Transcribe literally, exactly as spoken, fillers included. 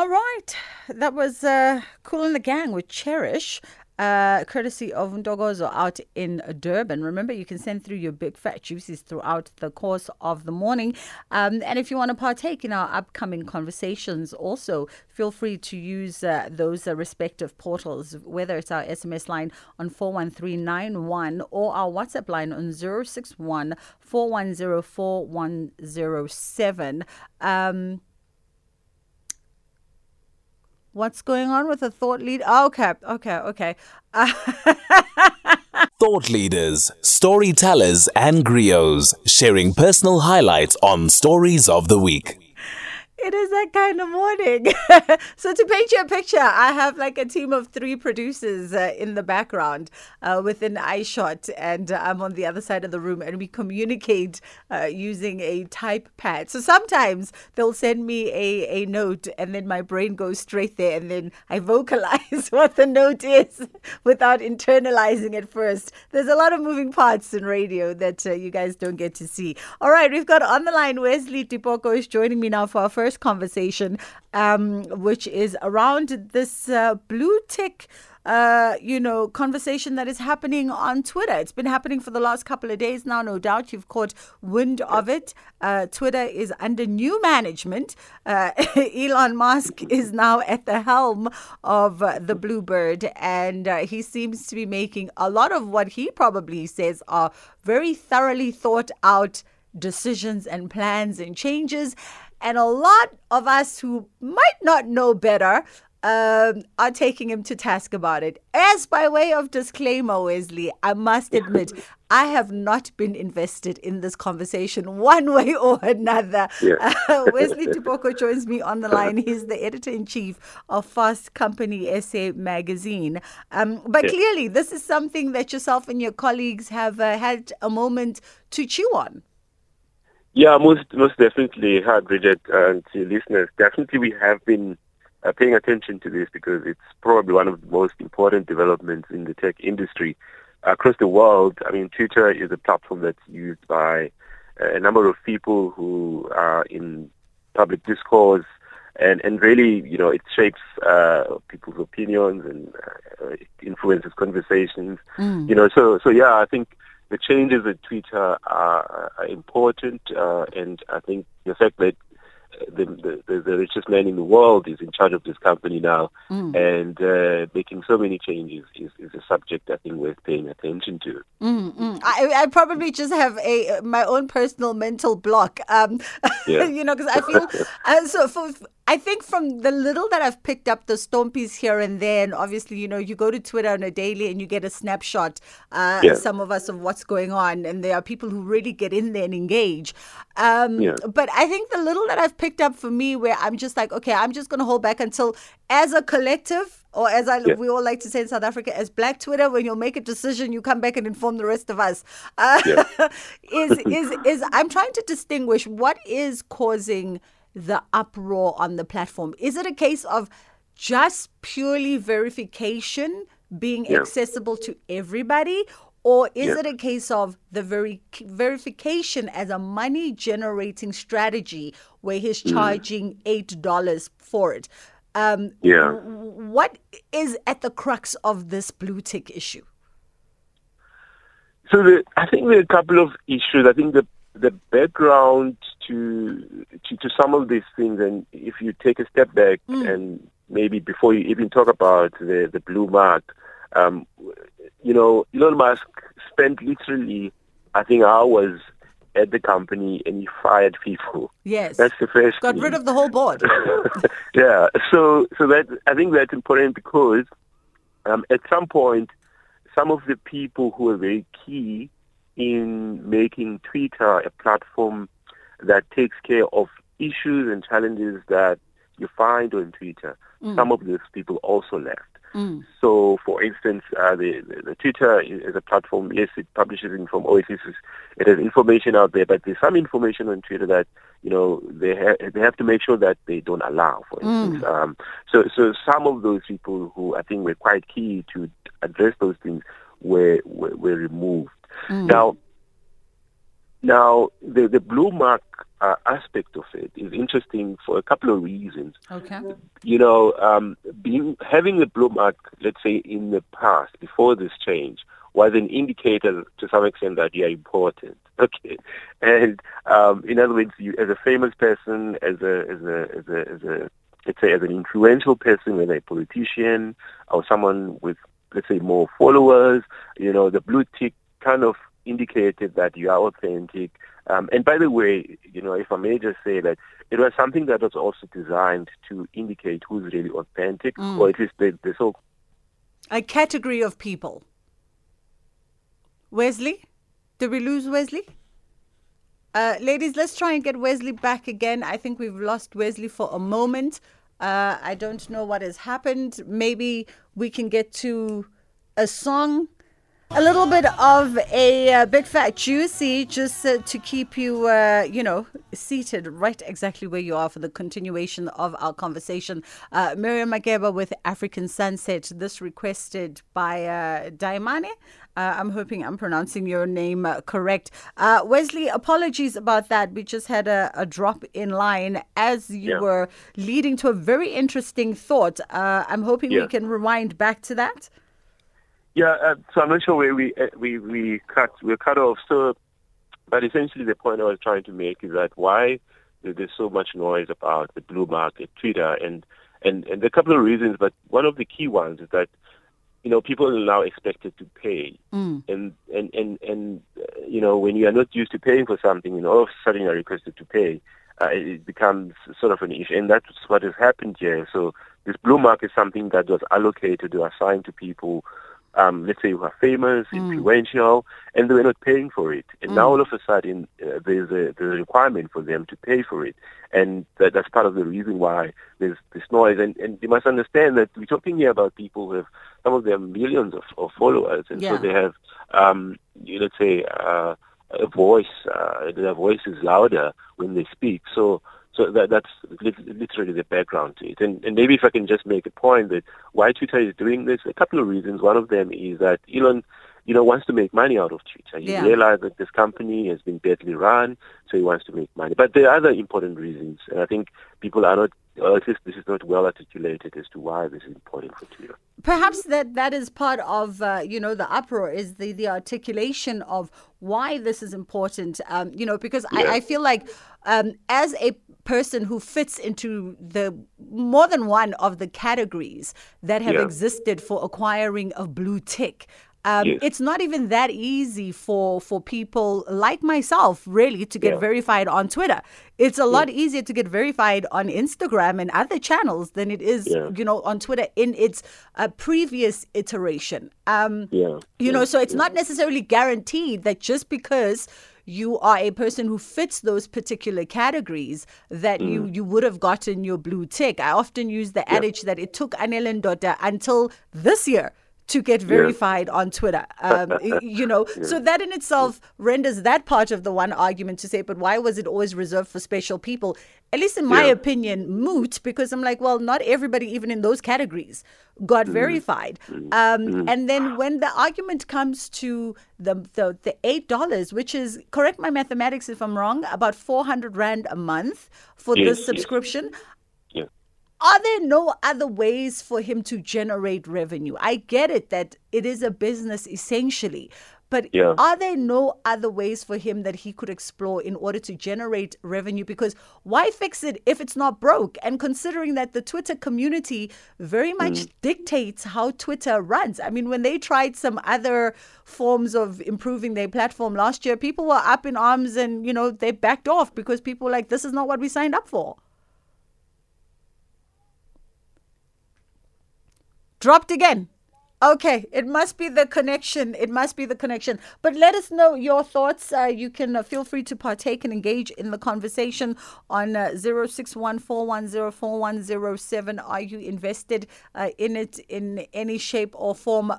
All right. That was uh, Cool in the Gang with Cherish. Uh, courtesy of Ndogozo out in Durban. Remember, you can send through your big fat juices throughout the course of the morning. Um, and if you want to partake in our upcoming conversations, also feel free to use uh, those uh, respective portals, whether it's our S M S line on four one three nine one or our WhatsApp line on zero six one, four one zero, four one zero seven. Um, What's going on with the thought lead? Oh, okay, okay, okay. Uh Thought leaders, storytellers, and griots sharing personal highlights on Stories of the Week. It is that kind of morning. So to paint you a picture, I have like a team of three producers uh, in the background uh, within eyeshot, and uh, I'm on the other side of the room, and we communicate uh, using a type pad. So sometimes they'll send me a, a note, and then my brain goes straight there, and then I vocalize what the note is without internalizing it first. There's a lot of moving parts in radio that uh, you guys don't get to see. All right, we've got on the line Wesley Diphoko is joining me now for our first conversation, um, which is around this uh, blue tick, uh, you know, conversation that is happening on Twitter. It's been happening for the last couple of days now. No doubt you've caught wind of it. Uh, Twitter is under new management. Uh, Elon Musk is now at the helm of uh, the Bluebird, and uh, he seems to be making a lot of what he probably says are very thoroughly thought out decisions and plans and changes. And a lot of us who might not know better um, are taking him to task about it. As by way of disclaimer, Wesley, I must admit, I have not been invested in this conversation one way or another. Yeah. Uh, Wesley Diphoko joins me on the line. He's the editor-in-chief of Fast Company S A Magazine. Um, but yeah. Clearly, this is something that yourself and your colleagues have uh, had a moment to chew on. Yeah, most most definitely, hard Bridget, and to listeners, definitely we have been uh, paying attention to this because it's probably one of the most important developments in the tech industry across the world. I mean, Twitter is a platform that's used by a number of people who are in public discourse, and, and really, you know, it shapes uh, people's opinions and uh, it influences conversations. Mm. You know, so so yeah, I think the changes at Twitter are, are important, uh, and I think the fact that the, the, the richest man in the world is in charge of this company now, mm. and uh, making so many changes is, is a subject I think worth paying attention to. Mm, mm. I, I probably just have a my own personal mental block, um, yeah. you know, because I feel uh, so. For, I think from the little that I've picked up, the stompies here and there, and obviously, you know, you go to Twitter on a daily and you get a snapshot, uh, yeah. some of us, of what's going on. And there are people who really get in there and engage. Um, yeah. But I think the little that I've picked up for me where I'm just like, okay, I'm just going to hold back until as a collective, or as I, yeah. we all like to say in South Africa, as Black Twitter, when you'll make a decision, you come back and inform the rest of us. Uh, yeah. is is is I'm trying to distinguish what is causing the uproar on the platform. Is it a case of just purely verification being yeah. accessible to everybody, or is yeah. it a case of the very verification as a money generating strategy where he's charging mm. eight dollars for it? Um, yeah. What is at the crux of this blue tick issue? So the, I think there are a couple of issues. I think the the background to, to to some of these things, and if you take a step back mm. and maybe before you even talk about the, the blue mark, um, you know, Elon Musk spent literally, I think, hours at the company and he fired people. Yes. That's the first Got thing. Rid of the whole board. yeah. So so that I think that's important because um, at some point, some of the people who are very key in making Twitter a platform that takes care of issues and challenges that you find on Twitter, mm. some of these people also left. Mm. So, for instance, uh, the, the, the Twitter is a platform, yes, it publishes from O S S, it has information out there, but there's some information on Twitter that, you know, they, ha- they have to make sure that they don't allow, for instance. Mm. Um, so, so some of those people who I think were quite key to address those things were, were, were removed. Mm. Now, Now, the, the blue mark uh, aspect of it is interesting for a couple of reasons. Okay. You know, um, being having a blue mark, let's say, in the past, before this change, was an indicator to some extent that you are important. Okay. And um, in other words, you, as a famous person, as a, as a, as a, as a, let's say, as an influential person, whether a politician or someone with, let's say, more followers, you know, the blue tick kind of indicated that you are authentic. Um, and by the way, you know, if I may just say that it was something that was also designed to indicate who's really authentic, mm. or at least the, the so a category of people. Wesley? Did we lose Wesley? Uh, ladies, let's try and get Wesley back again. I think we've lost Wesley for a moment. Uh, I don't know what has happened. Maybe we can get to a song. A little bit of a uh, big fat juicy just uh, to keep you, uh, you know, seated right exactly where you are for the continuation of our conversation. Uh, Miriam Mageba with African Sunset, this requested by uh, Daimane. Uh, I'm hoping I'm pronouncing your name uh, correct. Uh, Wesley, apologies about that. We just had a, a drop in line as you yeah. were leading to a very interesting thought. Uh, I'm hoping yeah. we can rewind back to that. Yeah, uh, so I'm not sure where we uh, we we cut we cut off. So, but essentially the point I was trying to make is that why there's so much noise about the blue mark at Twitter, and and and there are a couple of reasons, but one of the key ones is that you know people are now expected to pay, mm. and and and and uh, you know when you are not used to paying for something, you know all of a sudden you are requested to pay. Uh, it becomes sort of an issue, and that's what has happened here. So this blue mark is something that was allocated or assigned to people. Um, let's say who are famous, influential, mm. and they were not paying for it. And mm. now all of a sudden, uh, there's, a, there's a requirement for them to pay for it. And that, that's part of the reason why there's this noise. And, and you must understand that we're talking here about people who have, some of them, millions of, of followers. And yeah. so they have, um, you know, let's say, uh, a voice. Uh, their voice is louder when they speak. So So that, that's literally the background to it. And, and maybe if I can just make a point that why Twitter is doing this, a couple of reasons. One of them is that Elon, you know, wants to make money out of Twitter. He yeah. realized that this company has been badly run, so he wants to make money. But there are other important reasons, and I think people are not, or at least this is not well articulated as to why this is important for Twitter. Perhaps that, that is part of, uh, you know, the uproar is the, the articulation of why this is important, um, you know, because yeah. I, I feel like um, as a person who fits into the more than one of the categories that have yeah. existed for acquiring a blue tick. Um, yes. It's not even that easy for, for people like myself, really, to get yeah. verified on Twitter. It's a lot yeah. easier to get verified on Instagram and other channels than it is, yeah. you know, on Twitter in its uh, previous iteration. Um, yeah. You yeah. know, so it's yeah. not necessarily guaranteed that just because you are a person who fits those particular categories that mm. you, you would have gotten your blue tick. I often use the yeah. adage that it took Anele Mdoda until this year to get verified yeah. on Twitter, um, you know. Yeah. So that in itself renders that part of the one argument to say, but why was it always reserved for special people? At least in my yeah. opinion, moot, because I'm like, well, not everybody even in those categories got mm. verified. Mm. Um, mm. And then when the argument comes to the, the the eight dollars, which is, correct my mathematics if I'm wrong, about four hundred rand a month for yes. this subscription, yes. are there no other ways for him to generate revenue? I get it that it is a business essentially, but yeah. are there no other ways for him that he could explore in order to generate revenue? Because why fix it if it's not broke? And considering that the Twitter community very much mm. dictates how Twitter runs. I mean, when they tried some other forms of improving their platform last year, people were up in arms and, you know, they backed off because people were like, this is not what we signed up for. Dropped again. Okay, it must be the connection. It must be the connection. But let us know your thoughts. Uh, you can uh, feel free to partake and engage in the conversation on uh, zero six one four one zero four one zero seven. Are you invested uh, in it in any shape or form?